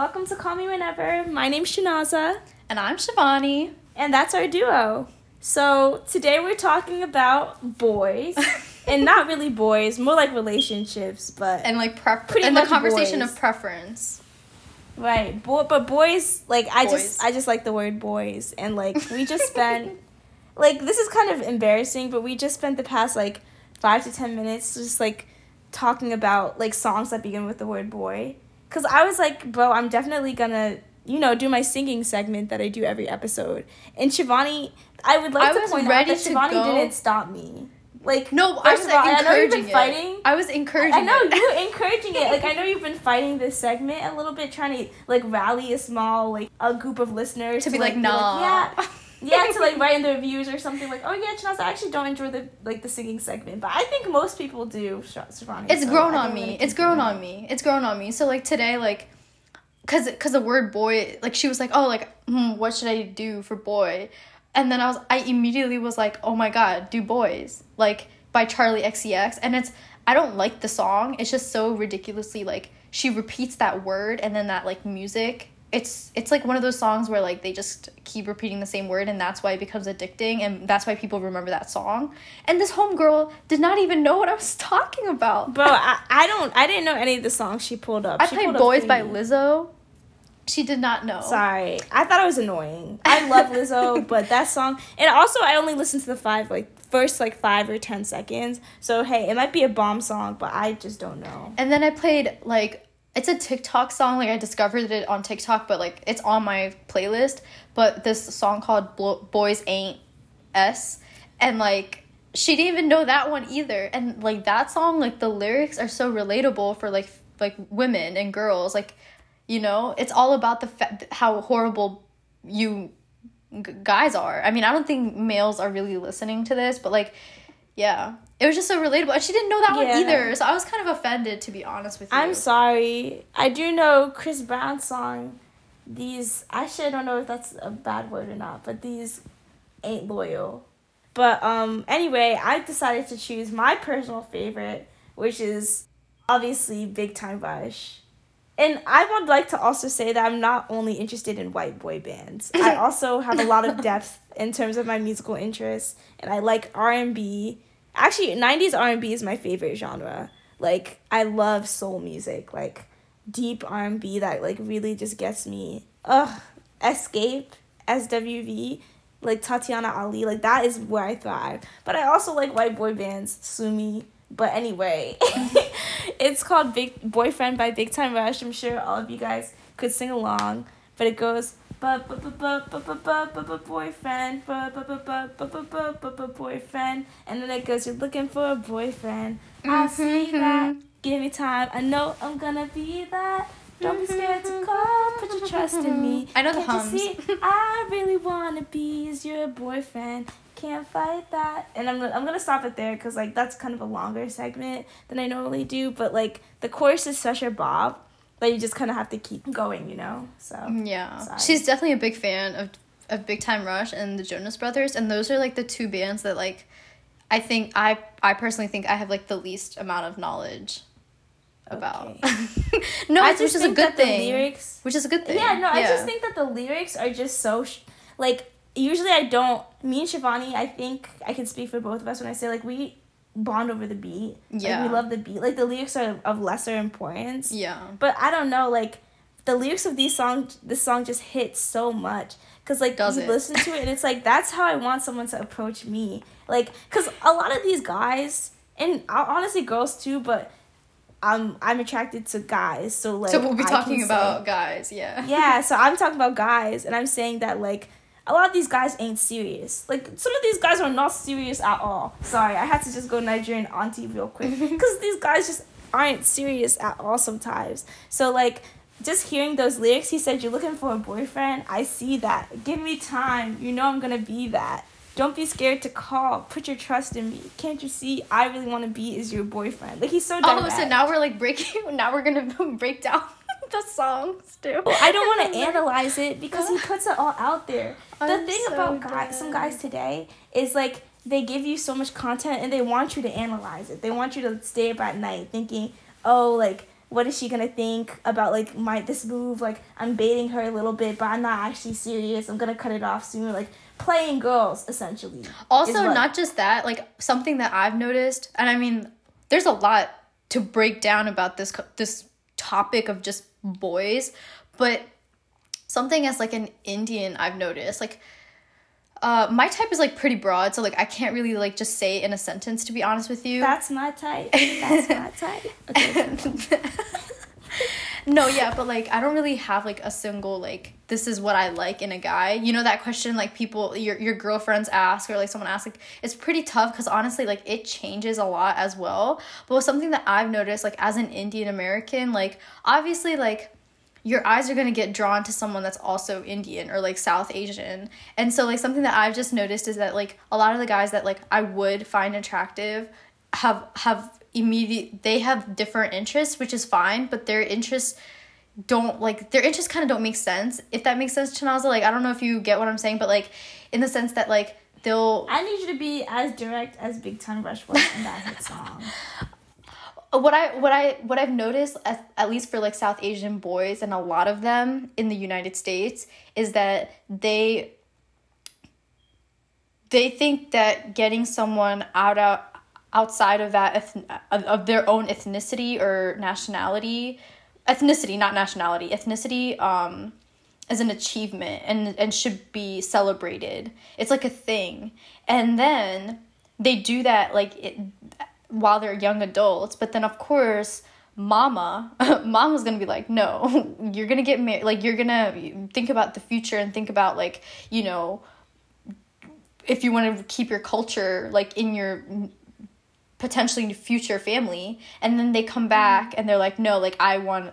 welcome to Call Me Whenever. My name's Chinaza. And I'm Shivani. And that's our duo. So today we're talking about boys. And not really boys, more like relationships, but... And like the conversation boys. Of preference. Right. But boys, like, boys. I just like the word boys. And like, we just spent... like, this is kind of embarrassing, but we just spent the past like 5 to 10 minutes just like talking about like songs that begin with the word boy. Because I was like, bro, I'm definitely gonna, you know, do my singing segment that I do every episode. And Shivani, I would like to point out that Shivani didn't stop me. Like, no, I was encouraging it. I was encouraging it. I know, you were encouraging it. Like, I know you've been fighting this segment a little bit, trying to, like, rally a small, like, a group of listeners. To be like, nah. Yeah. Yeah, to, like, write in the reviews or something, like, oh, yeah, Chinaza, I actually don't enjoy the singing segment, but I think most people do, Shivani. It's grown on me. It's grown on me. So, like, today, like, because the word boy, like, she was like, oh, like, what should I do for boy? And then I immediately was like, oh, my God, do boys, like, by Charli XCX. And it's, I don't like the song. It's just so ridiculously, like, she repeats that word and then that, like, music. It's like one of those songs where like they just keep repeating the same word, and that's why it becomes addicting, and that's why people remember that song. And this homegirl did not even know what I was talking about. Bro, I didn't know any of the songs she pulled up. She played Boys by Lizzo. She did not know. Sorry. I thought it was annoying. I love Lizzo, but that song, and also I only listened to the first 5 or 10 seconds. So hey, it might be a bomb song, but I just don't know. And then I played like it's a TikTok song, like I discovered it on TikTok, but like it's on my playlist, but this song called Boys Ain't S, and like she didn't even know that one either. And like that song, like the lyrics are so relatable for like women and girls, like, you know, it's all about the how horrible you guys are. I mean, I don't think males are really listening to this, but like, yeah. It was just so relatable. And she didn't know that one either. So I was kind of offended, to be honest with you. I'm sorry. I do know Chris Brown's song, These... Actually, I don't know if that's a bad word or not, but These Ain't Loyal. But anyway, I decided to choose my personal favorite, which is obviously Big Time Rush. And I would like to also say that I'm not only interested in white boy bands. I also have a lot of depth in terms of my musical interests. And I like R&B... Actually, 90s R&B is my favorite genre. Like, I love soul music. Like, deep R&B that, like, really just gets me. Ugh. Xscape, SWV, like, Tatiana Ali. Like, that is where I thrive. But I also like white boy bands. Sue me. But anyway, it's called Boyfriend by Big Time Rush. I'm sure all of you guys could sing along. But it goes... boyfriend, boyfriend, and then it goes, you're looking for a boyfriend. I see that. Give me time. I know I'm gonna be that. Don't be scared to call. Put your trust in me. I know the hums. See, I really wanna be your boyfriend. Can't fight that. And I'm gonna stop it there because like that's kind of a longer segment than I normally do. But like the chorus is such a bop. Like, you just kind of have to keep going, you know? So, yeah. Sorry. She's definitely a big fan of Big Time Rush and the Jonas Brothers. And those are, like, the two bands that, like, I think... I personally think I have, like, the least amount of knowledge about. Okay. No, which is a good thing. Lyrics, which is a good thing. Yeah, no, yeah. I just think that the lyrics are just so... like, usually I don't... Me and Shivani, I think I can speak for both of us when I say, like, we... bond over the beat. Yeah, like, we love the beat. Like the lyrics are of lesser importance. Yeah, but I don't know, like the lyrics of this song just hits so much because like listen to it and it's like that's how I want someone to approach me, like because a lot of these guys and honestly girls too, but I'm attracted to guys, so like so we'll be talking about guys. Yeah So I'm talking about guys and I'm saying that like a lot of these guys ain't serious. Like, some of these guys are not serious at all. Sorry, I had to just go Nigerian auntie real quick. Because these guys just aren't serious at all sometimes. So, like, just hearing those lyrics, he said, you're looking for a boyfriend? I see that. Give me time. You know I'm gonna be that. Don't be scared to call. Put your trust in me. Can't you see? I really want to be is your boyfriend. Like, he's so direct. Oh, so now we're, like, now we're gonna break down the songs too. Well, I don't want to analyze it because he puts it all out there. The thing about some guys today is like they give you so much content and they want you to analyze it. They want you to stay up at night thinking, oh, like what is she gonna think about, like, this move, like, I'm baiting her a little bit, but I'm not actually serious, I'm gonna cut it off soon, like, playing girls, essentially. Also, not just that, like, something that I've noticed, and I mean, there's a lot to break down about this topic of just boys, but something as, like, an Indian I've noticed, like, my type is, like, pretty broad, so, like, I can't really, like, just say it in a sentence, to be honest with you. That's my type. That's my type. Okay. No, yeah, but, like, I don't really have, like, a single, like, this is what I like in a guy. You know that question, like, people, your girlfriends ask, or, like, someone asks, like, it's pretty tough because, honestly, like, it changes a lot as well. But something that I've noticed, like, as an Indian American, like, obviously, like, your eyes are going to get drawn to someone that's also Indian or, like, South Asian. And so, like, something that I've just noticed is that, like, a lot of the guys that, like, I would find attractive have different interests, which is fine, but their interests kind of don't make sense, if that makes sense, Chinaza. Like, I don't know if you get what I'm saying, but, like, in the sense that, like, I need you to be as direct as Big Time Rush was in that hit song. What I've noticed, at least for, like, South Asian boys and a lot of them in the United States, is that they think that getting someone outside of that of their own ethnicity or nationality, is an achievement and should be celebrated. It's like a thing, and then they do that, like, while they're young adults, but then, of course, mama's gonna be like, no, you're gonna get married, like, you're gonna think about the future and think about, like, you know, if you want to keep your culture, like, in your potentially future family. And then they come back and they're like, no, like, I want,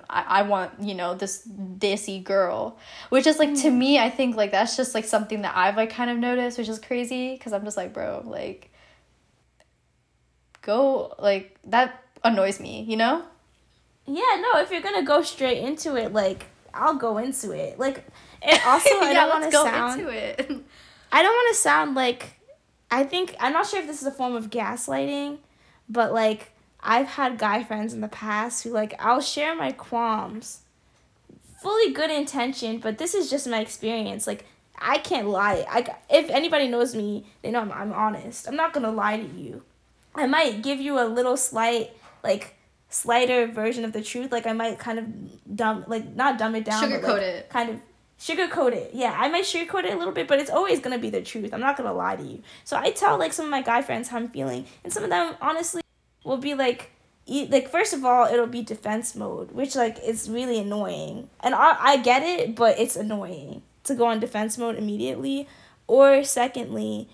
you know, this dissy girl, which is, like, to me, I think, like, that's just, like, something that I've, like, kind of noticed, which is crazy, because I'm just like, bro, like, go, like, that annoys me, you know? Yeah, no, if you're gonna go straight into it, like, I'll go into it, like, and also I yeah, don't want to sound into it. I don't want to sound like, I think, I'm not sure if this is a form of gaslighting, but, like, I've had guy friends in the past who, like, I'll share my qualms, fully good intention, but this is just my experience, like, I can't lie. If anybody knows me, they know I'm honest. I'm not gonna lie to you. I might give you a little slighter version of the truth. Like, I might kind of not dumb it down. Sugarcoat it. Kind of sugarcoat it. Yeah, I might sugarcoat it a little bit, but it's always going to be the truth. I'm not going to lie to you. So I tell, like, some of my guy friends how I'm feeling. And some of them, honestly, will be, like, first of all, it'll be defense mode, which, like, is really annoying. And I get it, but it's annoying to go on defense mode immediately. Or secondly,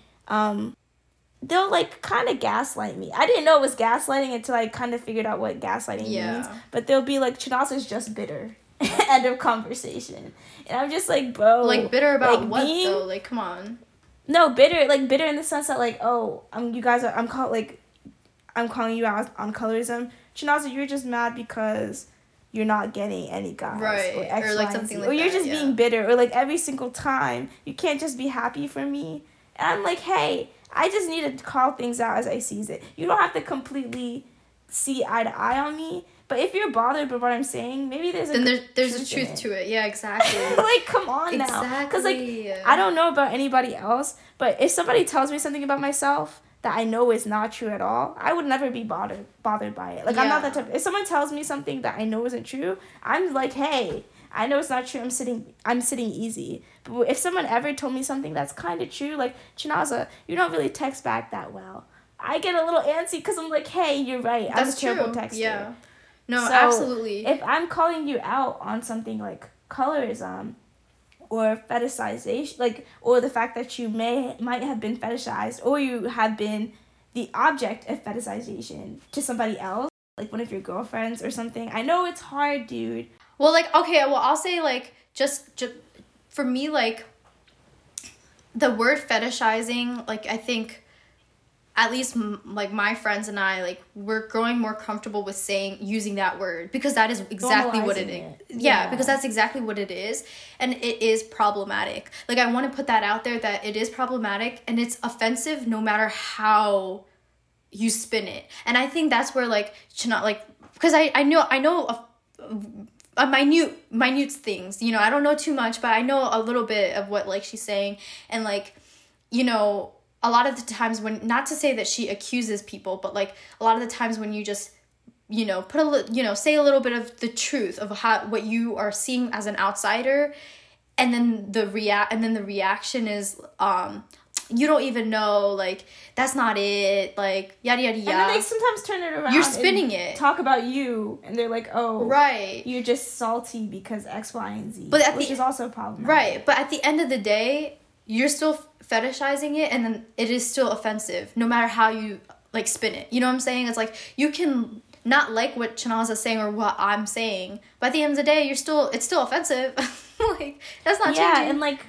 they'll, like, kind of gaslight me. I didn't know it was gaslighting until I kind of figured out what gaslighting means. But they'll be like, Chinaza's just bitter. End of conversation. And I'm just like, bro. Like, bitter about, like, what, though? Like, come on. No, bitter. Like, bitter in the sense that, like, oh, I'm calling you out on colorism. Chinaza, you're just mad because you're not getting any guys. Right. Or, X, or like, y, something like that. Or you're just being bitter. Or, like, every single time, you can't just be happy for me. And I'm like, hey, I just need to call things out as I sees it. You don't have to completely see eye to eye on me, but if you're bothered by what I'm saying, maybe there's a truth to it. Yeah, exactly. Like, come on now. Exactly. Because, like, I don't know about anybody else, but if somebody tells me something about myself that I know is not true at all, I would never be bothered by it. Like, I'm not that type. If someone tells me something that I know isn't true, I'm like, hey, I know it's not true. I'm sitting easy. But if someone ever told me something that's kind of true, like, Chinaza, you don't really text back that well. I get a little antsy because I'm like, hey, you're right. That's I'm a terrible texter. Yeah. No, so absolutely. If I'm calling you out on something like colorism or fetishization, like, or the fact that you might have been fetishized or you have been the object of fetishization to somebody else, like one of your girlfriends or something, I know it's hard, dude. Well, like, okay, well, I'll say, like, just for me, like, the word fetishizing, like, I think at least, like, my friends and I, like, we're growing more comfortable with using that word because that is exactly what it is. Yeah, because that's exactly what it is, and it is problematic. Like, I want to put that out there that it is problematic and it's offensive no matter how you spin it. And I think that's where, like, because I know minute things, you know. I don't know too much, but I know a little bit of what, like, she's saying. And, like, you know, a lot of the times when, not to say that she accuses people, but, like, a lot of the times when you just, you know, put a, you know, say a little bit of the truth of how, what you are seeing as an outsider, and then the reaction is, you don't even know, like, that's not it, like, yada, yada, yada. And then they sometimes turn it around. You're spinning it. Talk about you, and they're like, oh. Right. You're just salty because X, Y, and Z, which is also a problem. Right, but at the end of the day, you're still fetishizing it, and then it is still offensive, no matter how you, like, spin it. You know what I'm saying? It's like, you can not like what Chinaza's saying or what I'm saying, but at the end of the day, it's still offensive. Like, that's not changing. Yeah, and, like,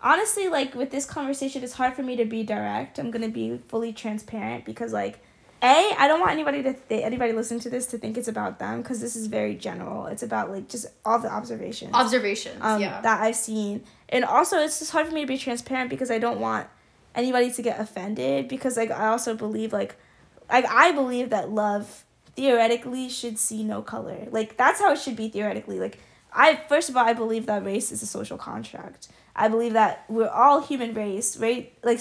honestly, like, with this conversation, it's hard for me to be direct. I'm gonna be fully transparent because, like, A, I don't want anybody listening to this to think it's about them, because this is very general. It's about, like, just all the observations. Yeah. That I've seen. And also, it's just hard for me to be transparent because I don't want anybody to get offended, because, like, I also believe, like, I believe that love theoretically should see no color. Like, that's how it should be theoretically. Like, first of all, I believe that race is a social contract. I believe that we're all human race, right? Like,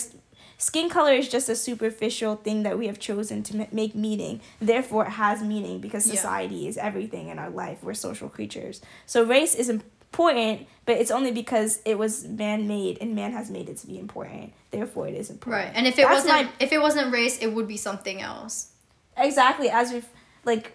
skin color is just a superficial thing that we have chosen to make meaning. Therefore, it has meaning because society is everything in our life. We're social creatures. So race is important, but it's only because it was man-made, and man has made it to be important. Therefore, it is important. Right, and if it wasn't race, it would be something else. Exactly, as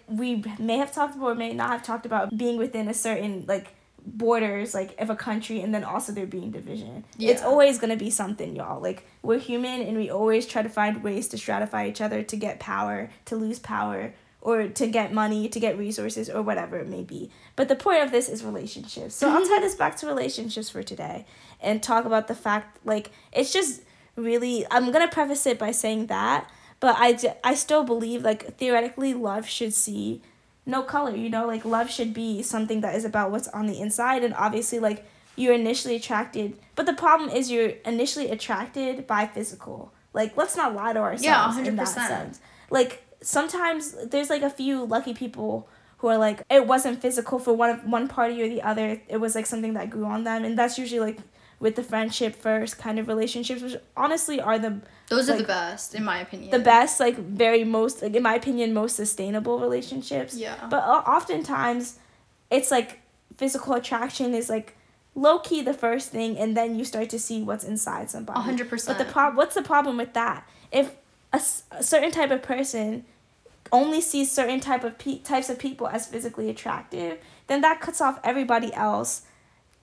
we may have talked about or may not have talked about being within a certain, like, borders, like, of a country, and then also there being division. It's always gonna be something, y'all. Like, we're human, and we always try to find ways to stratify each other, to get power, to lose power, or to get money, to get resources, or whatever it may be. But the point of this is relationships. So I'll tie this back to relationships for today and talk about the fact, like, it's just really, I'm gonna preface it by saying that, but I still believe, like, theoretically, love should see no color, you know? Like, love should be something that is about what's on the inside, and obviously, like, you're initially attracted, but the problem is you're initially attracted by physical. Like, let's not lie to ourselves. Yeah, 100%. In that sense. Like, sometimes there's, like, a few lucky people who are, like, it wasn't physical for one party or the other. It was, like, something that grew on them, and that's usually, like, with the friendship first kind of relationships, which honestly are those are the best, in my opinion. The best, like, very most, like, in my opinion, most sustainable relationships. Yeah. But oftentimes, it's, like, physical attraction is, like, low-key the first thing, and then you start to see what's inside somebody. 100%. But what's the problem with that? If a certain type of person only sees certain type of types of people as physically attractive, then that cuts off everybody else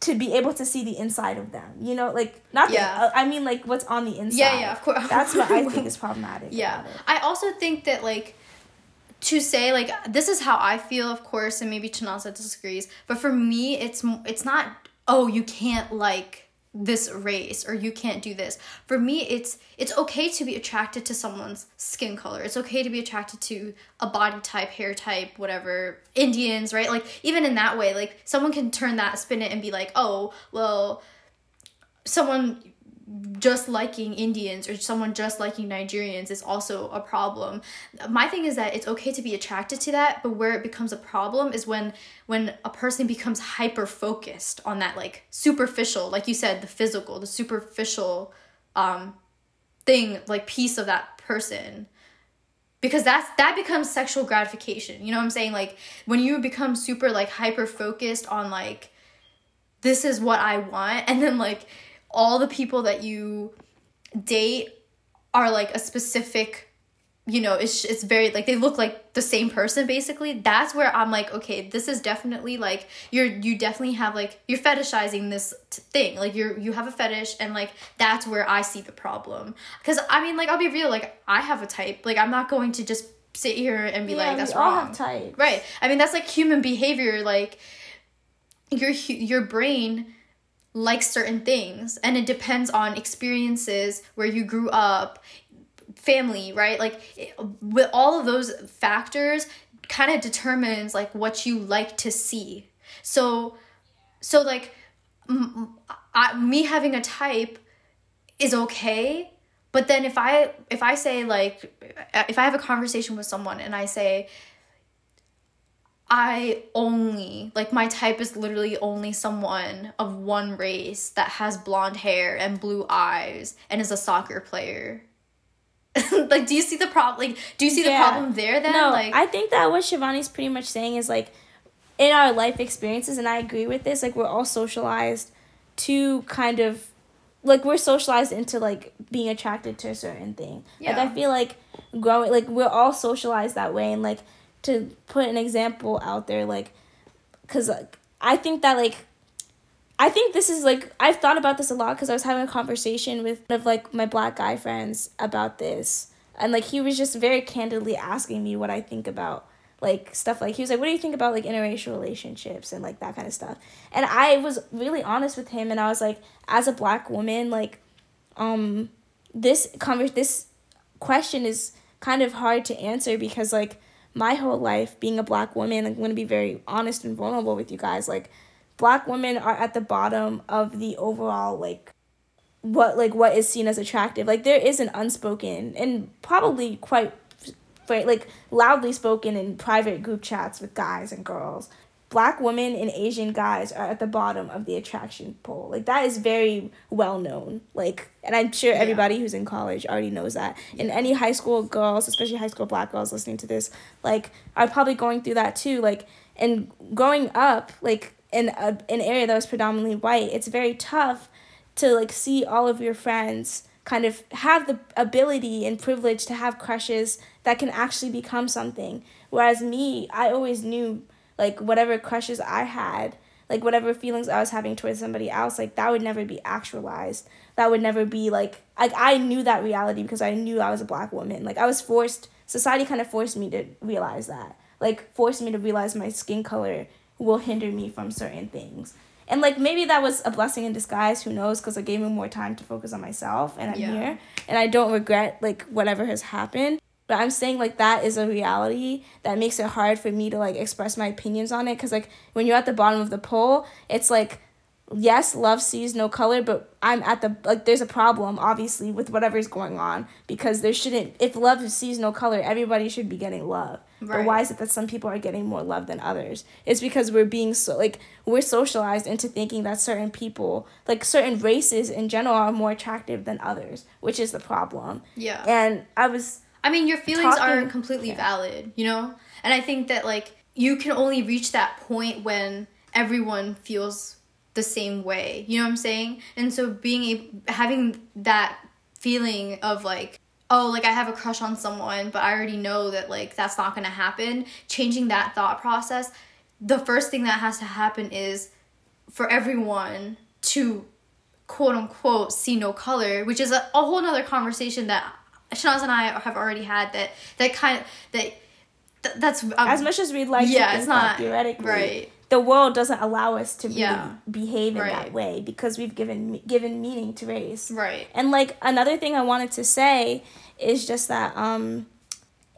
to be able to see the inside of them, you know? Like, not I mean, like, what's on the inside. Yeah, of course. That's what I think is problematic. Yeah. I also think that, like, to say, like, this is how I feel, of course, and maybe Chinaza disagrees, but for me, it's not, oh, you can't like this race, or you can't do this. For me, it's okay to be attracted to someone's skin color. It's okay to be attracted to a body type, hair type, whatever. Indians, right? Like, even in that way, like, someone can turn that, spin it, and be like, oh, well, someone just liking Indians or someone just liking Nigerians is also a problem. My thing is that it's okay to be attracted to that, but where it becomes a problem is when a person becomes hyper focused on that, like, superficial, like you said, the physical, the superficial thing, like, piece of that person, because that becomes sexual gratification. You know what I'm saying? Like, when you become super, like, hyper focused on, like, this is what I want, and then, like, all the people that you date are, like, a specific, you know, it's very, like, they look like the same person, basically. That's where I'm like, okay, this is definitely, like, you definitely have, like, you're fetishizing this thing. Like, you have a fetish, and, like, that's where I see the problem. Because, I mean, like, I'll be real, like, I have a type. Like, I'm not going to just sit here and be like, that's wrong. We all have types. Right. I mean, that's, like, human behavior. Like, your brain like certain things, and it depends on experiences, where you grew up, family, right? Like, with all of those factors kind of determines, like, what you like to see. So like, me having a type is okay, but then if I say, like, if I have a conversation with someone and I say, I only, like, my type is literally only someone of one race that has blonde hair and blue eyes and is a soccer player. Like, do you see the problem? Like, do you see the problem there then? No, like, I think that what Shivani's pretty much saying is, like, in our life experiences, and I agree with this, like, we're all socialized to kind of, like, we're socialized into, like, being attracted to a certain thing. Yeah. Like, I feel like growing, like, we're all socialized that way, and, like, to put an example out there, like, because, like, I think that, like, I think this is, like, I've thought about this a lot because I was having a conversation with one of, like, my black guy friends about this. And, like, he was just very candidly asking me what I think about, like, stuff. Like, he was like, what do you think about, like, interracial relationships and, like, that kind of stuff? And I was really honest with him, and I was like, as a black woman, like, this question is kind of hard to answer because, like, my whole life being a black woman, I'm going to be very honest and vulnerable with you guys, like, black women are at the bottom of the overall, like, what is seen as attractive. Like, there is an unspoken and probably quite, like, loudly spoken in private group chats with guys and girls, black women and Asian guys are at the bottom of the attraction poll. Like, that is very well known. Like, and I'm sure everybody who's in college already knows that. And any high school girls, especially high school black girls listening to this, like, are probably going through that too. Like, and growing up, like, in an area that was predominantly white, it's very tough to, like, see all of your friends kind of have the ability and privilege to have crushes that can actually become something. Whereas me, I always knew, like, whatever crushes I had, like, whatever feelings I was having towards somebody else, like, that would never be actualized. That would never be, like, I knew that reality because I knew I was a black woman. Like, I was forced, society kind of forced me to realize that. Like, forced me to realize my skin color will hinder me from certain things. And, like, maybe that was a blessing in disguise, who knows, because it gave me more time to focus on myself, and I'm here. And I don't regret, like, whatever has happened. But I'm saying, like, that is a reality that makes it hard for me to, like, express my opinions on it. Because, like, when you're at the bottom of the poll, it's like, yes, love sees no color, but I'm at the, like, there's a problem, obviously, with whatever's going on. Because there shouldn't, if love sees no color, everybody should be getting love. Right. But why is it that some people are getting more love than others? It's because we're being so, like, we're socialized into thinking that certain people, like, certain races in general are more attractive than others, which is the problem. Yeah. And I mean, your feelings are completely valid, you know? And I think that, like, you can only reach that point when everyone feels the same way. You know what I'm saying? And so having that feeling of, like, oh, like, I have a crush on someone, but I already know that, like, that's not going to happen. Changing that thought process, the first thing that has to happen is for everyone to, quote-unquote, see no color, which is a whole nother conversation that Chinaza and I have already had that kind of, that's... as much as we'd like to think that theoretically, the world doesn't allow us to really behave in that way because we've given meaning to race. Right. And, like, another thing I wanted to say is just that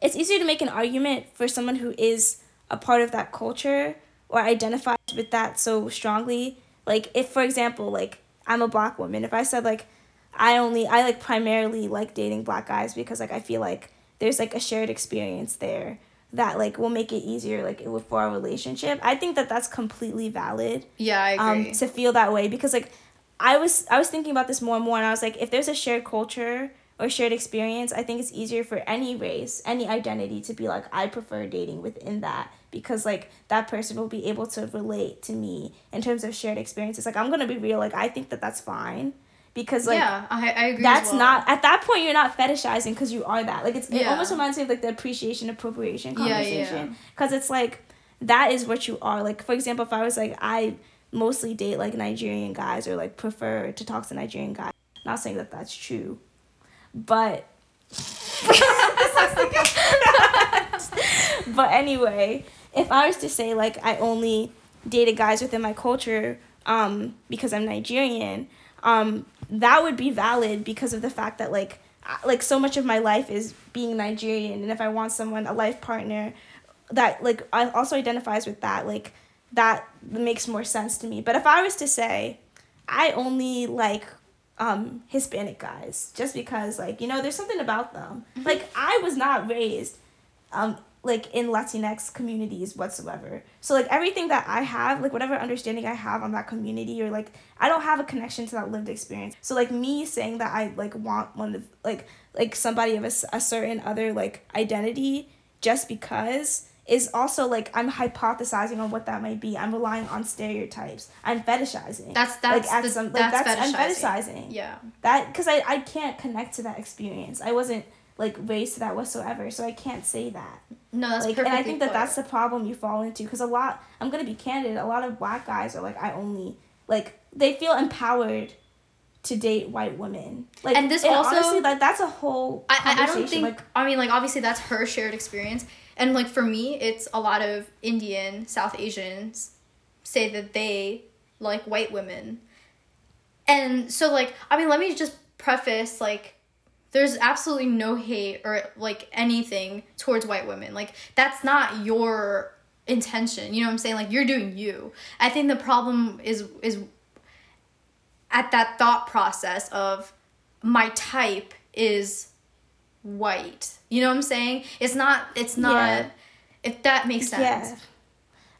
it's easier to make an argument for someone who is a part of that culture or identifies with that so strongly. Like, if, for example, like, I'm a black woman, if I said, like, I like primarily like dating black guys because, like, I feel like there's, like, a shared experience there that, like, will make it easier, like, for our relationship. I think that that's completely valid. Yeah, I agree. To feel that way because, like, I was thinking about this more and more, and I was like, if there's a shared culture or shared experience, I think it's easier for any race, any identity to be like, I prefer dating within that because, like, that person will be able to relate to me in terms of shared experiences. Like, I'm going to be real. Like, I think that that's fine. Because, like, I agree, that's not, at that point, you're not fetishizing because you are that. Like, it almost reminds me of, like, the appreciation appropriation conversation. Because it's, like, that is what you are. Like, for example, if I was, like, I mostly date, like, Nigerian guys or, like, prefer to talk to Nigerian guys. Not saying that that's true. But. But anyway, if I was to say, like, I only dated guys within my culture because I'm Nigerian, that would be valid because of the fact that, like, so much of my life is being Nigerian, and if I want someone, a life partner that, like, I also identifies with that, like, that makes more sense to me. But if I was to say, I only like Hispanic guys just because, like, you know, there's something about them. Like, I was not raised like in Latinx communities whatsoever. So like everything that I have, like whatever understanding I have on that community, or like I don't have a connection to that lived experience. So like me saying that I like want one of like somebody of a certain other like identity just because is also like I'm hypothesizing on what that might be. I'm relying on stereotypes. I'm fetishizing. That's fetishizing. Yeah. That because I can't connect to that experience. I wasn't like raised to that whatsoever, so I can't say that. No, that's like, perfectly. And I think that's the problem you fall into, because I'm gonna be candid. A lot of Black guys are like, I only like they feel empowered to date white women. Like, and this and also honestly, like that's a whole. I don't think. Like, I mean, like obviously that's her shared experience. And, like, for me, it's a lot of Indian, South Asians say that they like white women. And so, like, I mean, let me just preface, like, there's absolutely no hate or, like, anything towards white women. Like, that's not your intention. You know what I'm saying? Like, you're doing you. I think the problem is at that thought process of my type is white. You know what I'm saying? It's not yeah. If that makes sense.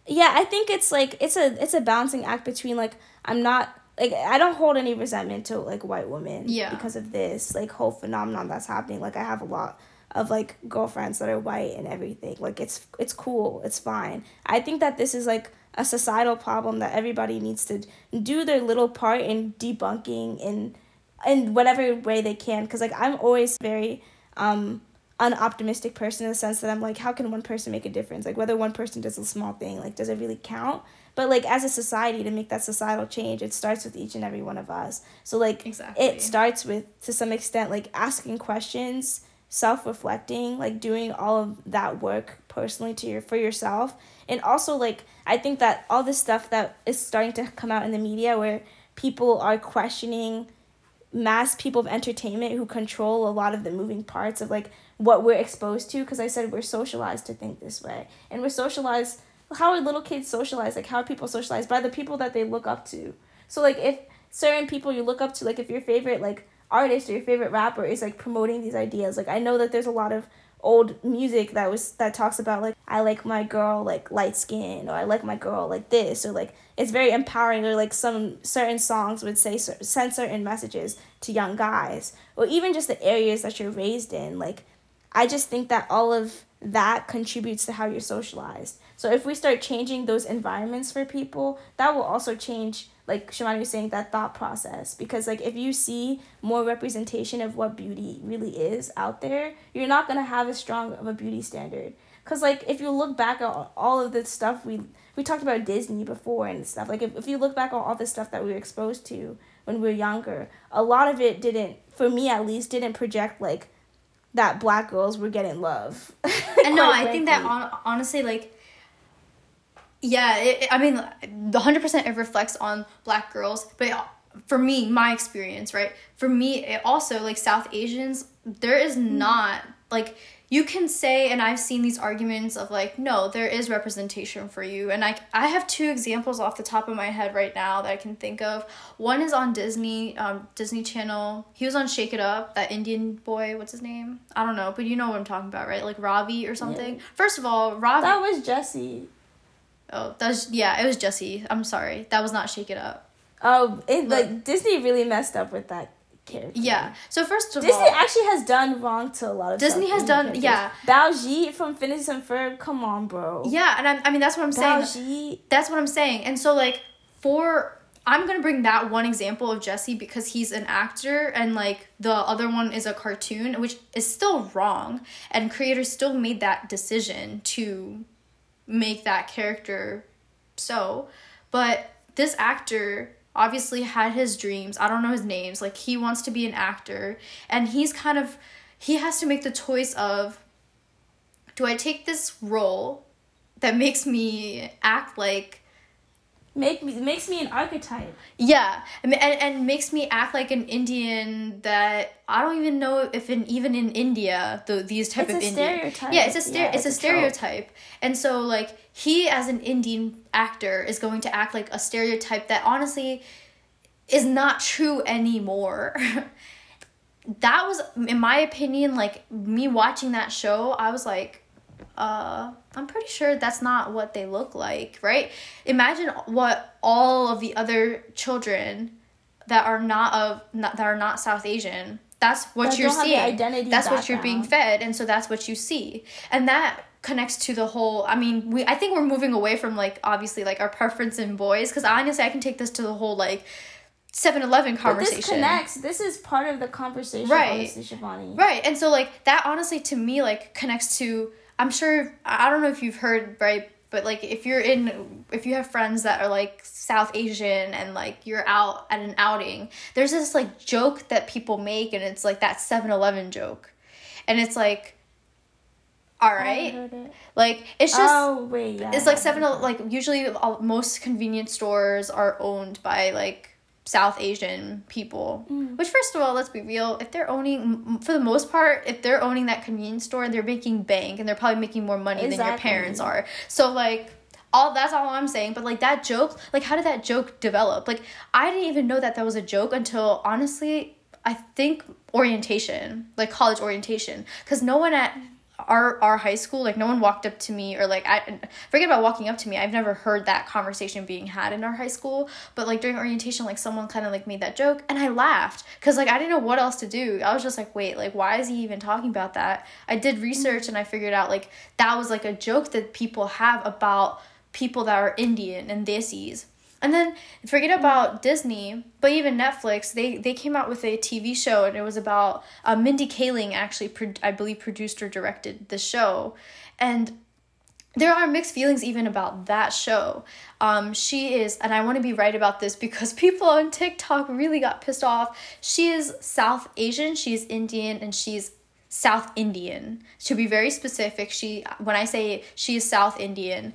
Yeah, I think it's like it's a balancing act between like I'm not like I don't hold any resentment to like white women because of this like whole phenomenon that's happening. Like I have a lot of like girlfriends that are white and everything. Like it's cool, it's fine. I think that this is like a societal problem that everybody needs to do their little part in debunking in whatever way they can, because like I'm always very an optimistic person in the sense that I'm like, how can one person make a difference? Like whether one person does a small thing, like does it really count? But like as a society, to make that societal change, it starts with each and every one of us. So like exactly. It starts with, to some extent, like asking questions, self-reflecting, like doing all of that work personally for yourself. And also like I think that all this stuff that is starting to come out in the media where people are questioning mass people of entertainment who control a lot of the moving parts of like what we're exposed to, because I said we're socialized to think this way, and we're socialized. How are little kids socialized? Like how are people socialized? By the people that they look up to. So like if certain people you look up to, like if your favorite like artist or your favorite rapper is like promoting these ideas, like I know that there's a lot of old music that talks about like I like my girl like light skin, or I like my girl like this, or like it's very empowering, or like some certain songs would say send certain messages to young guys, or even just the areas that you're raised in. Like I just think that all of that contributes to how you're socialized. So if we start changing those environments for people, that will also change, like Shivani was saying, that thought process. Because like if you see more representation of what beauty really is out there, you're not going to have as strong of a beauty standard. Because like if you look back at all of the stuff we talked about Disney before and stuff, like if you look back on all the stuff that we were exposed to when we were younger, a lot of it didn't, for me at least, didn't project like that Black girls were getting love. And no, I think that honestly, like, yeah, I mean, 100% it reflects on Black girls. But for me, my experience, right? For me, it also, like, South Asians, there is not, like, you can say, and I've seen these arguments of, like, no, there is representation for you. And I have two examples off the top of my head right now that I can think of. One is on Disney Channel. He was on Shake It Up, that Indian boy. What's his name? I don't know, but you know what I'm talking about, right? Like Ravi or something. Yeah. First of all, Ravi. That was Jesse. Oh, it was Jesse. I'm sorry. That was not Shake It Up. Oh, Disney really messed up with that character. Yeah. So first of all, Disney actually has done wrong to a lot of Disney has done characters. Yeah. Baljeet from Phineas and Ferb, come on, bro. Yeah, and I mean that's what I'm saying. That's what I'm saying. And so like I'm going to bring that one example of Jesse because he's an actor and like the other one is a cartoon, which is still wrong, and creators still made that decision to make that character so. But this actor obviously had his dreams. I don't know his names. Like, he wants to be an actor. And he has to make the choice of, do I take this role that makes me act like... makes me an archetype. Yeah. And makes me act like an Indian that... I don't even know if even in India, these type of Indian... Stereotype. Yeah, it's a stereotype. And so, like, he as an Indian actor is going to act like a stereotype that honestly is not true anymore. That was, in my opinion, like, me watching that show, I was like, I'm pretty sure that's not what they look like, right? Imagine what all of the other children that are not South Asian, that's what you're seeing. Identity that's background. What you're being fed, and so that's what you see. And that connects to the whole, I think we're moving away from, like, obviously, like, our preference in boys, because honestly, I can take this to the whole, like, 7-Eleven conversation. But this connects. This is part of the conversation, right? Honestly, Shivani. Right, and so, like, that honestly, to me, like, connects to, I'm sure, I don't know if you've heard, right, but, like, if you have friends that are, like, South Asian and, like, you're out at an outing, there's this, like, joke that people make, and it's, like, that 7-Eleven joke. And it's, like, all right. I heard it. Like, it's just, oh, wait, yeah, it's, like, 7-Eleven, like, usually most convenience stores are owned by, like, South Asian people, which, first of all, let's be real, if they're owning, for the most part, if they're owning that convenience store, they're making bank, and they're probably making more money than your parents are. So, like, that's all I'm saying. But, like, that joke, like, how did that joke develop? Like, I didn't even know that was a joke until, honestly, I think orientation, like, college orientation, because no one at our high school, like, no one walked up to me, or, like, I forget about walking up to me, I've never heard that conversation being had in our high school, but, like, during orientation, like, someone kind of, like, made that joke, and I laughed, because, like, I didn't know what else to do. I was just like, wait, like, why is he even talking about that? I did research, and I figured out, like, that was, like, a joke that people have about people that are Indian and Desis. And then forget about Disney, but even Netflix, they came out with a TV show, and it was about Mindy Kaling actually, I believe, produced or directed the show. And there are mixed feelings even about that show. She is, and I want to be right about this because people on TikTok really got pissed off. She is South Asian, she is Indian, and she's South Indian. To be very specific, when I say she is South Indian,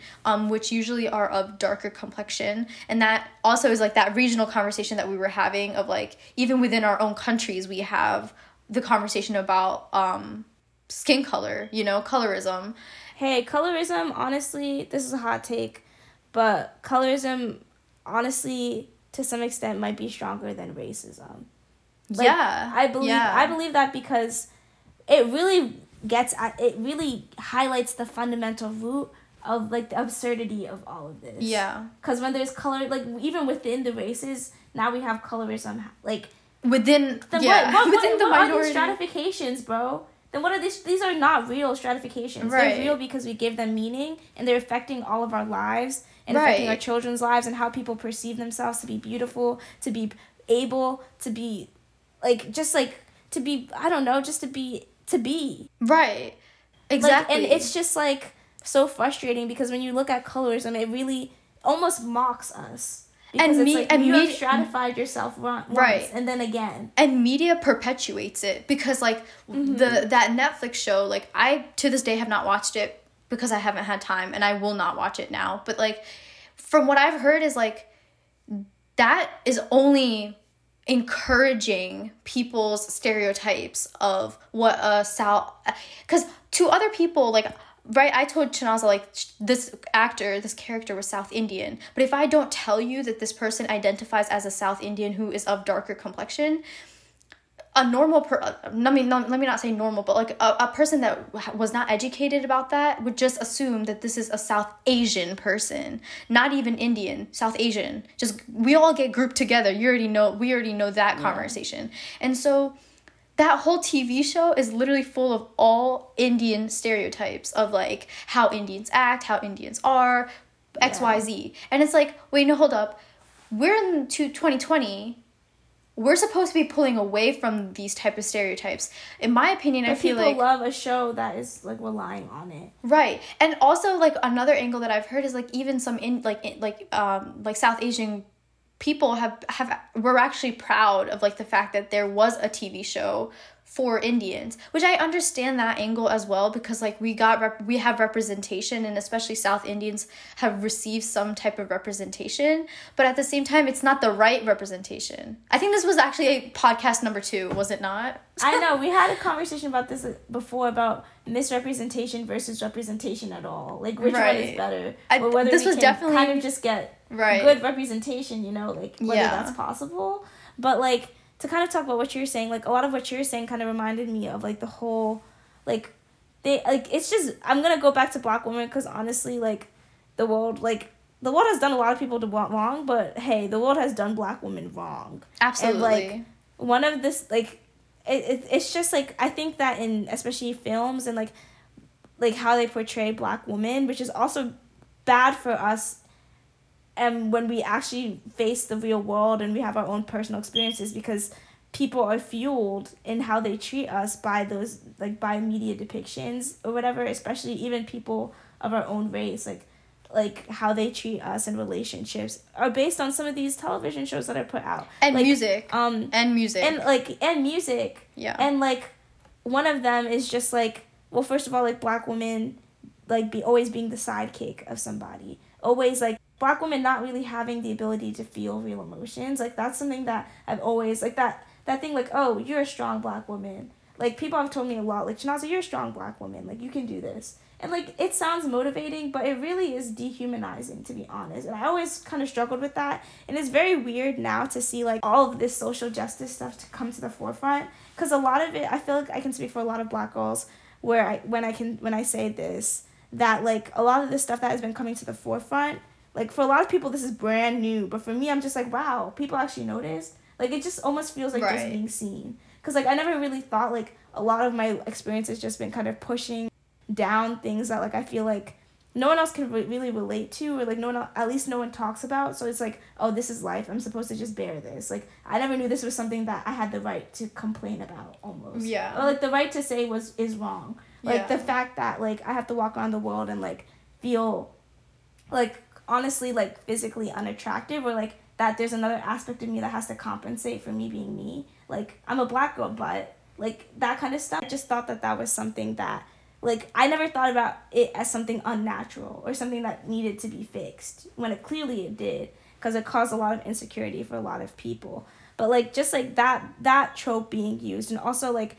which usually are of darker complexion. And that also is, like, that regional conversation that we were having of, like, even within our own countries, we have the conversation about skin color, you know, colorism. Hey, colorism, honestly, this is a hot take, but colorism, honestly, to some extent, might be stronger than racism. Like, yeah. I believe that because it really highlights the fundamental root of, like, the absurdity of all of this. Yeah. Because when there's color, like, even within the races, now we have colorism, like, within the minority stratifications, bro. Then what are these? These are not real stratifications. Right. They're real because we give them meaning, and they're affecting all of our lives, and affecting our children's lives, and how people perceive themselves to be beautiful, to be able, to be, like, just, like, to be, I don't know, just to be. Right. Exactly. Like, and it's just, like, so frustrating because when you look at colorism, it really almost mocks us. Because you have stratified yourself once, right, and then again. And media perpetuates it because, like, that Netflix show, like, I, to this day, have not watched it because I haven't had time, and I will not watch it now. But, like, from what I've heard is, like, that is only encouraging people's stereotypes of what a South, because to other people, like, right, I told Chinaza, like, this character was South Indian, but if I don't tell you that this person identifies as a South Indian who is of darker complexion, a normal let me not say normal, but, like, a person that was not educated about that would just assume that this is a South Asian person, not even Indian, South Asian. Just, we all get grouped together. We already know that conversation. And so that whole TV show is literally full of all Indian stereotypes of, like, how Indians act, how Indians are, XYZ. And it's like, wait, no, hold up. We're in 2020. We're supposed to be pulling away from these type of stereotypes. In my opinion, I feel like people love a show that is, like, relying on it. Right. And also, like, another angle that I've heard is, like, even some like South Asian people were actually proud of, like, the fact that there was a TV show for Indians, which I understand that angle as well, because, like, we have representation, and especially South Indians have received some type of representation, but at the same time, it's not the right representation. I think this was actually a podcast number 2, was it not? I know, we had a conversation about this before, about misrepresentation versus representation at all, like, which one is better, or whether this was definitely kind of just get good representation, you know, like, whether that's possible, but, like, to kind of talk about what you're saying, like, a lot of what you're saying kind of reminded me of, like, the whole, like, they like, it's just, I'm gonna go back to black women because honestly, like, the world has done a lot of people to wrong, but hey, the world has done black women wrong. Absolutely. And like one of this, like, it's just like, I think that in especially films and like how they portray black women, which is also bad for us. And when we actually face the real world and we have our own personal experiences, because people are fueled in how they treat us by those, like, by media depictions or whatever, especially even people of our own race, like how they treat us in relationships are based on some of these television shows that are put out. And like, music. And music. Yeah. And like one of them is just like, well, first of all, like black women, like be always being the sidekick of somebody, always like, black women not really having the ability to feel real emotions. Like, that's something that I've always, like, that thing, like, oh, you're a strong black woman. Like, people have told me a lot, like, Chinaza, you're a strong black woman. Like, you can do this. And, like, it sounds motivating, but it really is dehumanizing, to be honest. And I always kind of struggled with that. And it's very weird now to see, like, all of this social justice stuff to come to the forefront. Because a lot of it, I feel like I can speak for a lot of black girls where when I say this, that, like, a lot of the stuff that has been coming to the forefront, like, for a lot of people, this is brand new. But for me, I'm just like, wow, people actually noticed. Like, it just almost feels like just being seen. Because, like, I never really thought, like, a lot of my experience has just been kind of pushing down things that, like, I feel like no one else can really relate to. Or, like, no one else, at least no one talks about. So it's like, oh, this is life. I'm supposed to just bear this. Like, I never knew this was something that I had the right to complain about, almost. Yeah. Or, like, the right to say is wrong. Like, the fact that, like, I have to walk around the world and, like, feel, like, honestly, like, physically unattractive, or like that there's another aspect of me that has to compensate for me being me. Like, I'm a black girl, but like that kind of stuff. I just thought that was something that, like, I never thought about it as something unnatural or something that needed to be fixed, when it clearly it did, because it caused a lot of insecurity for a lot of people. But like, just like that trope being used, and also like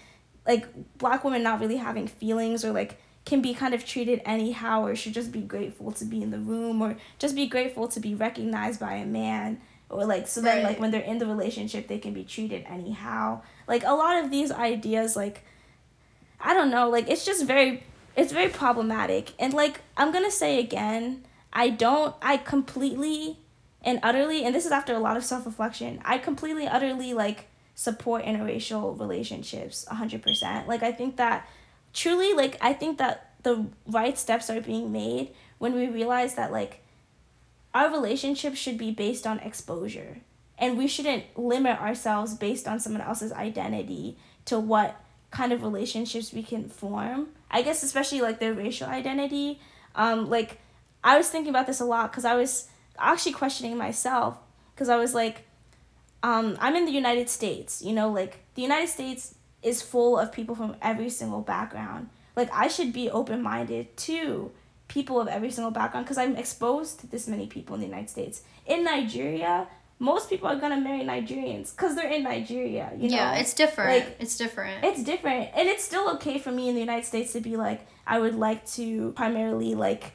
black women not really having feelings, or like can be kind of treated anyhow, or should just be grateful to be in the room, or just be grateful to be recognized by a man, or like, so then like when they're in the relationship they can be treated anyhow. Like a lot of these ideas, like, I don't know, like it's very problematic. And like, I'm gonna say again, I completely and utterly, and this is after a lot of self-reflection, I completely utterly like support interracial relationships 100%. Like, I think that truly, like, I think that the right steps are being made when we realize that, like, our relationship should be based on exposure. And we shouldn't limit ourselves based on someone else's identity to what kind of relationships we can form. I guess especially, like, their racial identity. Like, I was thinking about this a lot because I was actually questioning myself, because I was like, I'm in the United States, you know, like, the United States is full of people from every single background. Like, I should be open-minded to people of every single background because I'm exposed to this many people in the United States. In Nigeria, most people are going to marry Nigerians because they're in Nigeria, you know? Yeah, it's different. Like, it's different. And it's still okay for me in the United States to be like, I would like to primarily, like,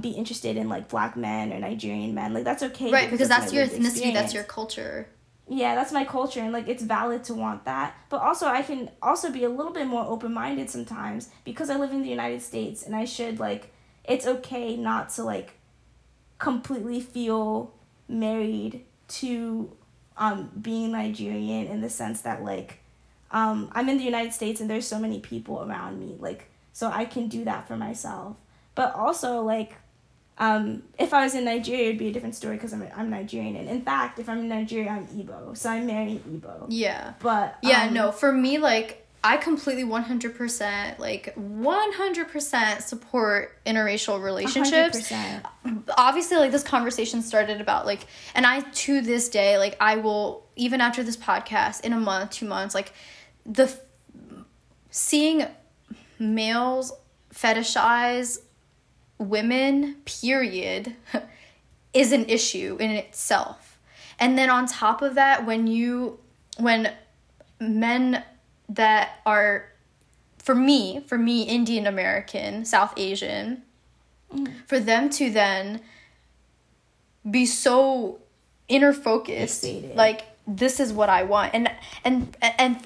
be interested in, like, black men or Nigerian men. Like, that's okay. Right, because that's your ethnicity, that's your culture. Yeah, that's my culture, and, like, it's valid to want that. But also, I can also be a little bit more open-minded sometimes because I live in the United States, and I should, like, it's okay not to, like, completely feel married to being Nigerian, in the sense that, like, I'm in the United States, and there's so many people around me, like, so I can do that for myself. But also, like, if I was in Nigeria, it'd be a different story because I'm Nigerian. And in fact, if I'm in Nigeria, I'm Igbo. So I'm marrying Igbo. Yeah. But... for me, like, I completely 100% support interracial relationships. 100%. Obviously, like, this conversation started about, like... And I, to this day, like, I will... Even after this podcast, in a month, 2 months, like, seeing males fetishize women, period, is an issue in itself. And then on top of that, when men that are, for me, Indian American, South Asian, for them to then be so inner focused, like, this is what I want. And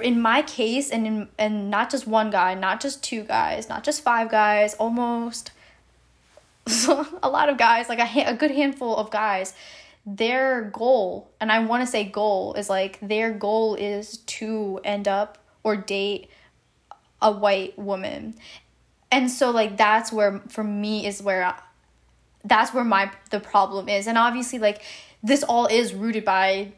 in my case, and not just one guy, not just two guys, not just five guys, almost a lot of guys, like a good handful of guys, their goal, and I want to say goal, is like their goal is to end up or date a white woman. And so like that's where for me is where that's where the problem is. And obviously like this all is rooted by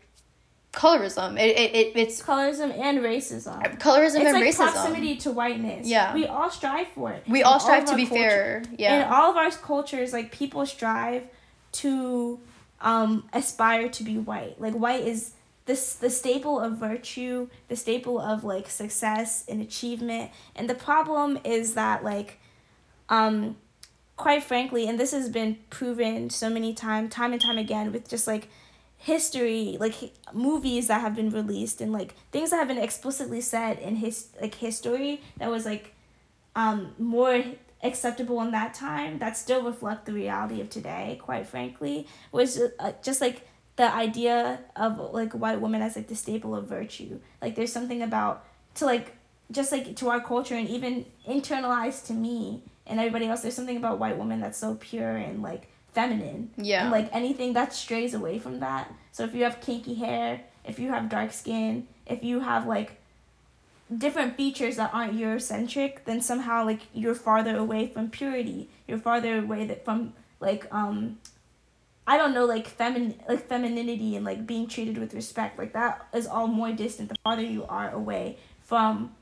colorism. It's colorism and racism. It's like proximity to whiteness. Yeah. We all strive for it. We all strive to be fair. Yeah. In all of our cultures, like people strive to aspire to be white. Like white is the staple of virtue, the staple of like success and achievement. And the problem is that like quite frankly, and this has been proven so many time and time again with just like history, like movies that have been released and like things that have been explicitly said in history that was like more acceptable in that time that still reflect the reality of today, quite frankly, was just like the idea of like white women as like the staple of virtue. Like there's something about to like just like to our culture and even internalized to me and everybody else, there's something about white women that's so pure and like feminine. Yeah. And like anything that strays away from that. So if you have kinky hair, if you have dark skin, if you have like different features that aren't Eurocentric, then somehow like you're farther away from purity. You're farther away from like I don't know, like femininity and like being treated with respect. Like that is all more distant the farther you are away from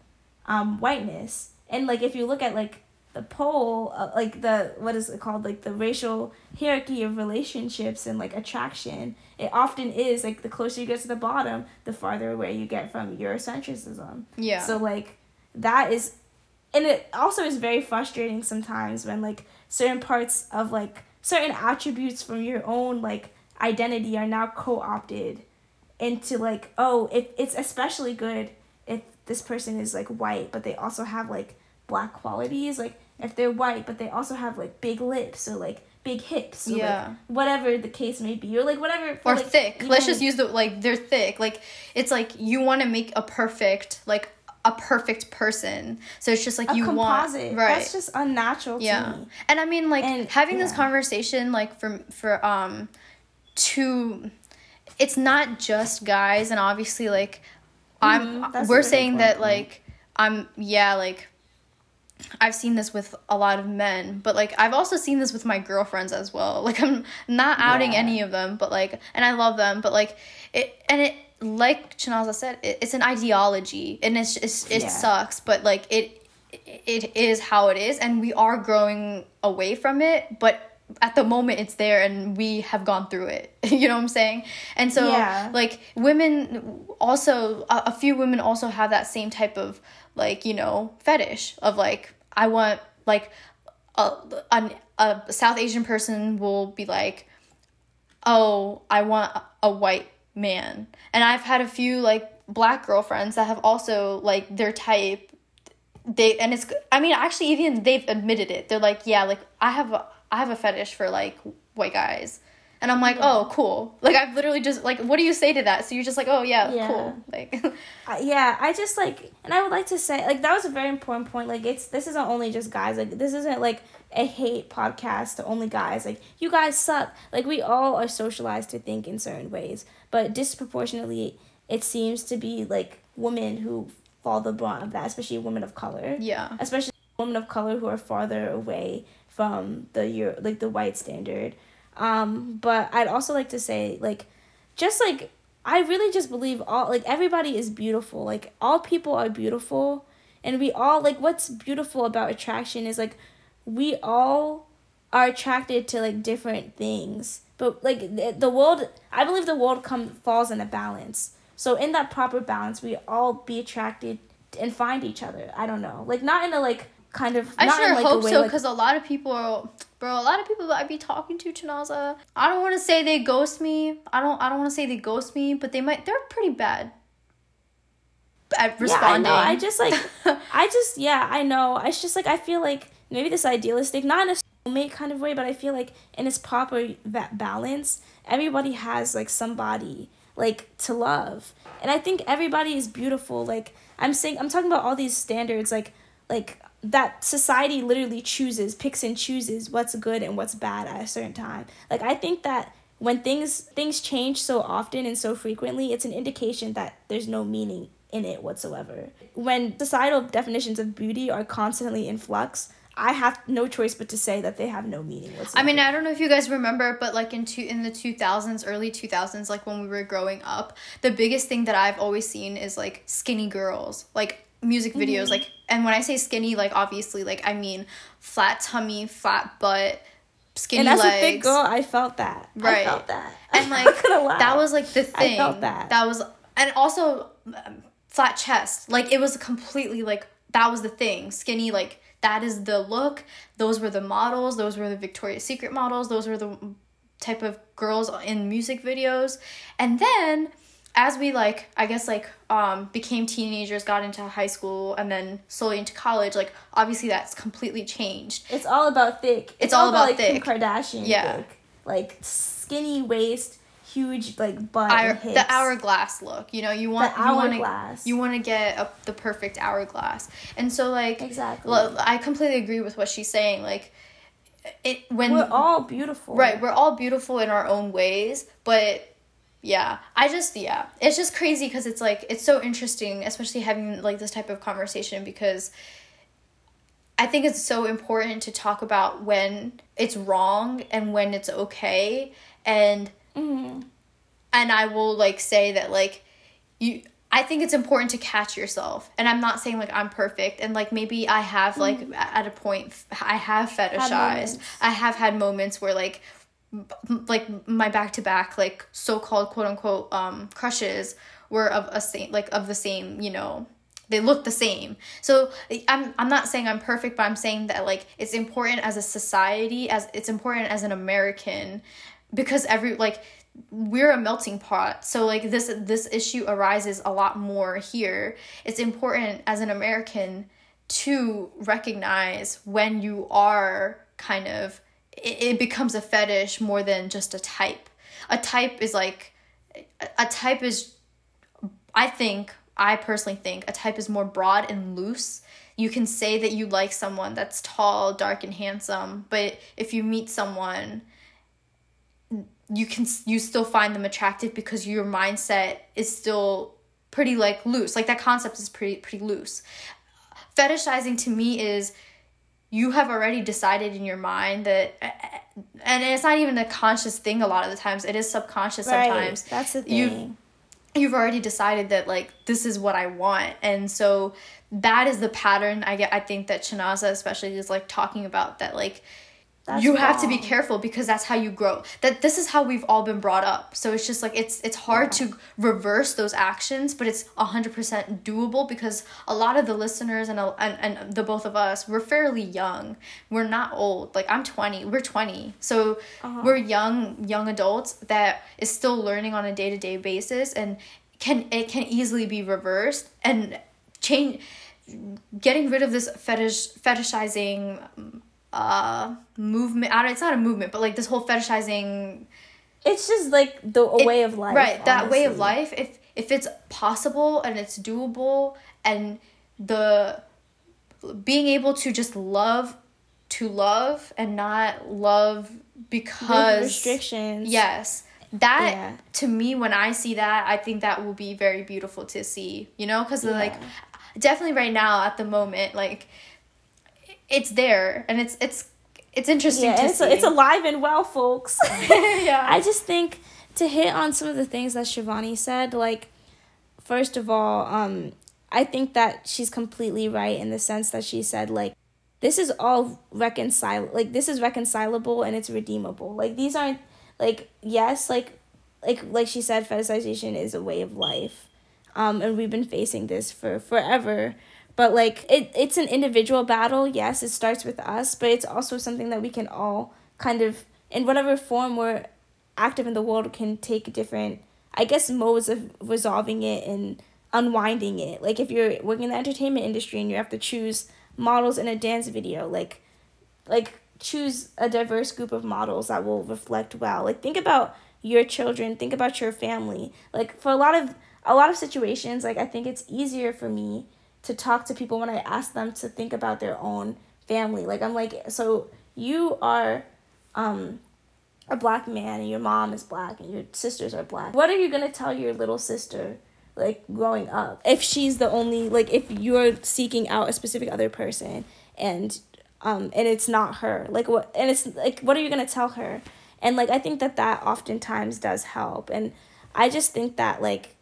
whiteness. And like if you look at like the poll, like the, what is it called? Like the racial hierarchy of relationships and like attraction. It often is like the closer you get to the bottom, the farther away you get from Eurocentrism. Yeah. So like that is, and it also is very frustrating sometimes when like certain parts of like certain attributes from your own like identity are now co-opted into like, oh, it's especially good if this person is like white, but they also have like black qualities, like if they're white but they also have like big lips or like big hips or yeah, like whatever the case may be, or like whatever, or like, thick, even, let's just use the like they're thick, like it's like you want to make a perfect person. So it's just like a you composite. Want right, that's just unnatural to me. And I mean like having this conversation like for to, it's not just guys, and obviously like we're saying that like like I've seen this with a lot of men, but like I've also seen this with my girlfriends as well. Like I'm not outing any of them, but like, and I love them, but like it like Chinaza said, it's an ideology, and it sucks, but like it is how it is, and we are growing away from it, but at the moment it's there and we have gone through it. You know what I'm saying? And so like women also, a few women also have that same type of like, you know, fetish of like, I want like a South Asian person will be like, oh, I want a white man. And I've had a few like black girlfriends that have also like their type, they, and it's, I mean, actually even they've admitted it. They're like, yeah, like I have a fetish for like white guys. And I'm like, oh, cool. Like I've literally just like, what do you say to that? So you're just like, oh yeah. Cool. Like, I just like, and I would like to say like, that was a very important point. Like this isn't only just guys. Like this isn't like a hate podcast to only guys. Like you guys suck. Like we all are socialized to think in certain ways, but disproportionately it seems to be like women who fall the brunt of that, especially women of color. Yeah. Especially women of color who are farther away from the white standard. But I'd also like to say, like, just like, I really just believe all, like, everybody is beautiful. Like, all people are beautiful. And we all, like, what's beautiful about attraction is, like, we all are attracted to, like, different things. But, like, the world, I believe the world falls in a balance. So in that proper balance, we all be attracted and find each other. I don't know. Like, not in a, like, kind of, I sure hope so, because a lot of people are, a lot of people that I be talking to, Chinaza, I don't want to say they ghost me, I don't want to say they ghost me, but they might, they're pretty bad at responding. Yeah, I know. I just like I know, it's just like I feel like maybe this idealistic, not in a soulmate kind of way, but I feel like in its proper balance, everybody has like somebody like, to love. And I think everybody is beautiful. Like, I'm talking about all these standards, like that society literally picks and chooses what's good and what's bad at a certain time. Like, I think that when things change so often and so frequently, it's an indication that there's no meaning in it whatsoever. When societal definitions of beauty are constantly in flux, I have no choice but to say that they have no meaning whatsoever. I mean, I don't know if you guys remember, but like in the 2000s, early 2000s, like when we were growing up, the biggest thing that I've always seen is like skinny girls, like music videos, like, and when I say skinny, like obviously, like I mean flat tummy, flat butt, skinny legs. And as a thick girl, I felt that. Right. I felt that. And like that was like the thing. I felt that. That was, and also flat chest. Like it was completely like that was the thing. Skinny, like that is the look. Those were the models. Those were the Victoria's Secret models. Those were the type of girls in music videos. And then as we like, I guess like became teenagers, got into high school, and then slowly into college, like obviously that's completely changed. It's all about thick. It's all about like thick. Kim Kardashian thick. Like skinny waist, huge like butt and hips. The hourglass look, you know, you want to get the perfect hourglass. And so like exactly, I completely agree with what she's saying. Like we're all beautiful, right? We're all beautiful in our own ways, but it's just crazy because it's like it's so interesting, especially having like this type of conversation, because I think it's so important to talk about when it's wrong and when it's okay. And and I will like say that like I think it's important to catch yourself. And I'm not saying like I'm perfect, and like maybe I have like at a point I have fetishized. I have had moments where like my back-to-back like so-called quote-unquote crushes were of the same, you know, they look the same. So I'm not saying I'm perfect, but I'm saying that like it's important as a society, as it's important as an American, because we're a melting pot. So like this issue arises a lot more here. It's important as an American to recognize when you are kind of, it becomes a fetish more than just a type. I personally think a type is more broad and loose. You can say that you like someone that's tall, dark, and handsome, but if you meet someone, you still find them attractive because your mindset is still pretty like loose. Like that concept is pretty loose. Fetishizing to me is you have already decided in your mind that, and it's not even a conscious thing a lot of the times. It is subconscious sometimes. That's the thing. You've already decided that like this is what I want, and so that is the pattern. I think that Chinaza especially is like talking about that like. That's you have wrong. To be careful because that's how you grow. That this is how we've all been brought up. So it's just like it's hard to reverse those actions, but it's 100% doable because a lot of the listeners and the both of us, we're fairly young. We're not old. Like I'm 20. We're 20. So we're young adults that is still learning on a day-to-day basis, and it can easily be reversed and change. Getting rid of this fetishizing movement. It's not a movement, but like this whole fetishizing, it's just like a way of life, right? That honestly. Way of life, if it's possible and it's doable, and the being able to just love and not love because with restrictions, yes, that to me, when I see that, I think that will be very beautiful to see, you know, because like definitely right now at the moment, like it's there, and it's interesting to see. It's alive and well, folks. I just think, to hit on some of the things that Shivani said, like, first of all, I think that she's completely right in the sense that she said, like, this is all reconcilable and it's redeemable. Like, these aren't, like, yes, like she said, fetishization is a way of life, and we've been facing this for forever. But, like, it's an individual battle. Yes, it starts with us, but it's also something that we can all kind of, in whatever form we're active in the world, can take different, I guess, modes of resolving it and unwinding it. Like, if you're working in the entertainment industry and you have to choose models in a dance video, like choose a diverse group of models that will reflect well. Like, think about your children, think about your family. Like, for a lot of situations, like, I think it's easier for me to talk to people when I ask them to think about their own family. Like, I'm like, so you are a black man, and your mom is black, and your sisters are black. What are you going to tell your little sister, like, growing up? If she's the only, like, if you're seeking out a specific other person, and it's not her, like, what, and it's, like, what are you going to tell her? And, like, I think that oftentimes does help. And I just think that, like,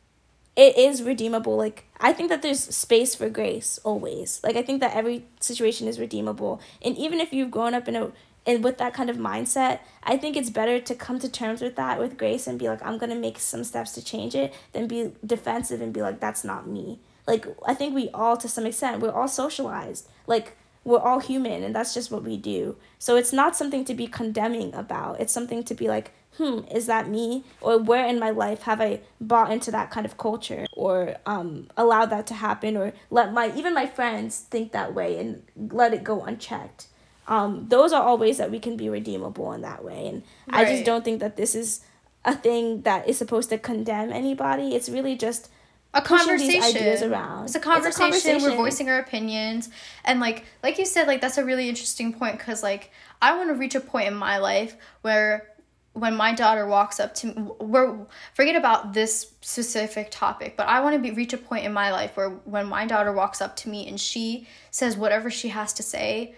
it is redeemable. Like, I think that there's space for grace always. Like, I think that every situation is redeemable. And even if you've grown up with that kind of mindset, I think it's better to come to terms with that with grace and be like, I'm going to make some steps to change it, than be defensive and be like, that's not me. Like, I think we all, to some extent, we're all socialized. Like, we're all human, and that's just what we do. So it's not something to be condemning about. It's something to be like, is that me? Or where in my life have I bought into that kind of culture, or allowed that to happen, or let even my friends think that way and let it go unchecked? Those are all ways that we can be redeemable in that way. And right. I just don't think that this is a thing that is supposed to condemn anybody. It's really just a conversation. Pushing these ideas around. It's a conversation. We're voicing our opinions. And like you said, like, that's a really interesting point, because, like, I want to reach a point in my life where, when my daughter walks up to me, forget about this specific topic, but I want to reach a point in my life where, when my daughter walks up to me and she says whatever she has to say,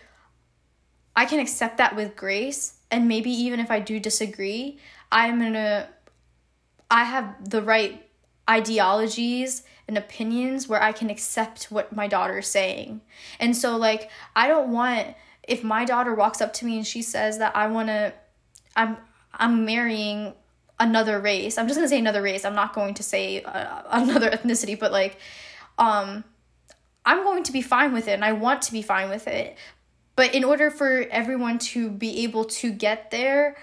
I can accept that with grace. And maybe even if I do disagree, I have the right ideologies and opinions where I can accept what my daughter's saying. And so, like, I don't want, if my daughter walks up to me and she says that I'm marrying another race. I'm just going to say another race. I'm not going to say another ethnicity, but, like, I'm going to be fine with it, and I want to be fine with it. But in order for everyone to be able to get there,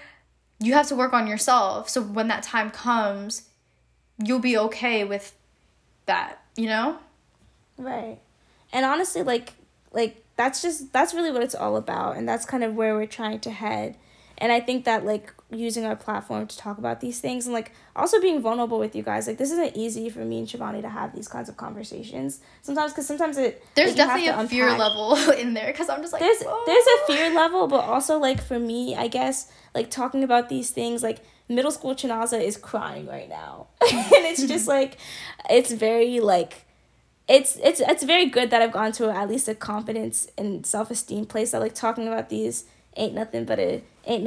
you have to work on yourself. So when that time comes, you'll be okay with that, you know? Right. And honestly, like that's really what it's all about. And that's kind of where we're trying to head. And I think that, like, using our platform to talk about these things, and, like, also being vulnerable with you guys, like, this isn't easy for me and Shivani to have these kinds of conversations sometimes, because sometimes it, there's, like, definitely a unpack. Fear level in there, because I'm just like, there's a fear level, but also, like, for me, I guess, like, talking about these things, like, middle school Chinaza is crying right now and it's just like, it's very, like, it's very good that I've gone to at least a confidence and self-esteem place that, like, talking about these ain't no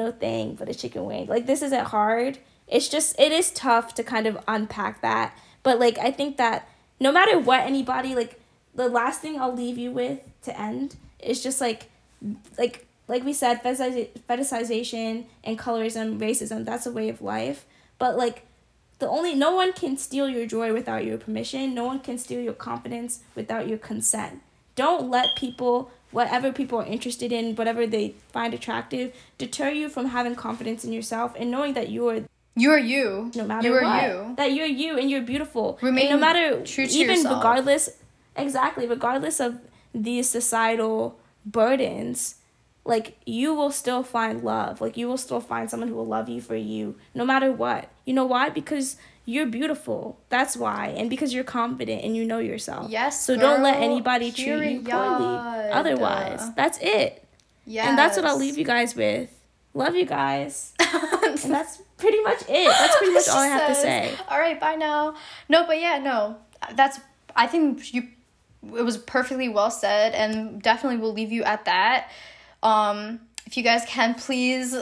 thing but a chicken wing. Like, this isn't hard. It's just, it is tough to kind of unpack that. But, like, I think that no matter what anybody, like, the last thing I'll leave you with to end is just, like we said, fetishization and colorism, racism, that's a way of life. But, like, no one can steal your joy without your permission. No one can steal your confidence without your consent. Don't let people, whatever people are interested in, whatever they find attractive, deter you from having confidence in yourself and knowing that you are you. No matter you are what, you. That you're you and you're beautiful. Remain and no matter true to even yourself. Regardless of these societal burdens, like, you will still find love. Like, you will still find someone who will love you for you, no matter what. You know why? Because you're beautiful. That's why. And because you're confident and you know yourself. Yes, so girl, don't let anybody treat you poorly. Otherwise, that's it. Yes. And that's what I'll leave you guys with. Love you guys. And that's pretty much it. That's pretty much all I have to say. All right, bye now. No, but yeah, no. I think it was perfectly well said, and definitely will leave you at that. If you guys can, please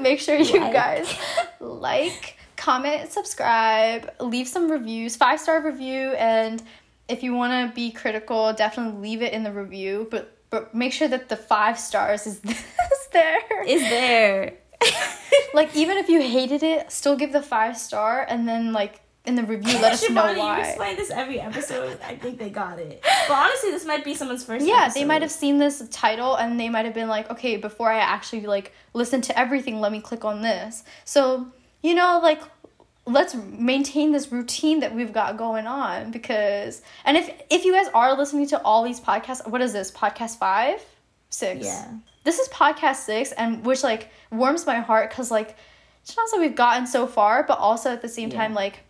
make sure you guys like, comment, subscribe, leave some reviews, 5-star review, and if you want to be critical, definitely leave it in the review, but make sure that the 5 stars is there. Like, even if you hated it, still give the 5-star, and then, like, in the review, let us know why. You explain this every episode. I think they got it. But honestly, this might be someone's first episode. They might have seen this title, and they might have been like, okay, before I actually, like, listen to everything, let me click on this. So, you know, like, let's maintain this routine that we've got going on, because... And if you guys are listening to all these podcasts, what is this, podcast 5? 6? Yeah. This is podcast 6, and which, like, warms my heart, because, like, it's not that we've gotten so far, but also at the same time, like,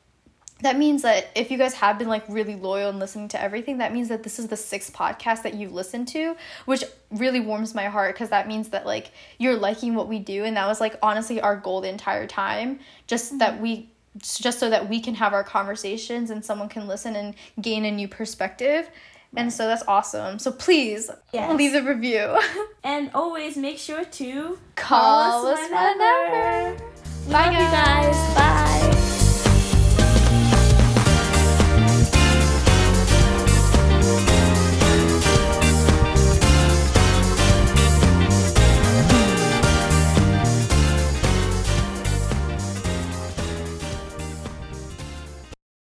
that means that if you guys have been, like, really loyal and listening to everything, that means that this is the 6th podcast that you've listened to, which really warms my heart, because that means that, like, you're liking what we do, and that was, like, honestly our goal the entire time, just that we, just so that we can have our conversations and someone can listen and gain a new perspective. And so that's awesome. So please leave a review. And always make sure to call us whenever. Bye, guys.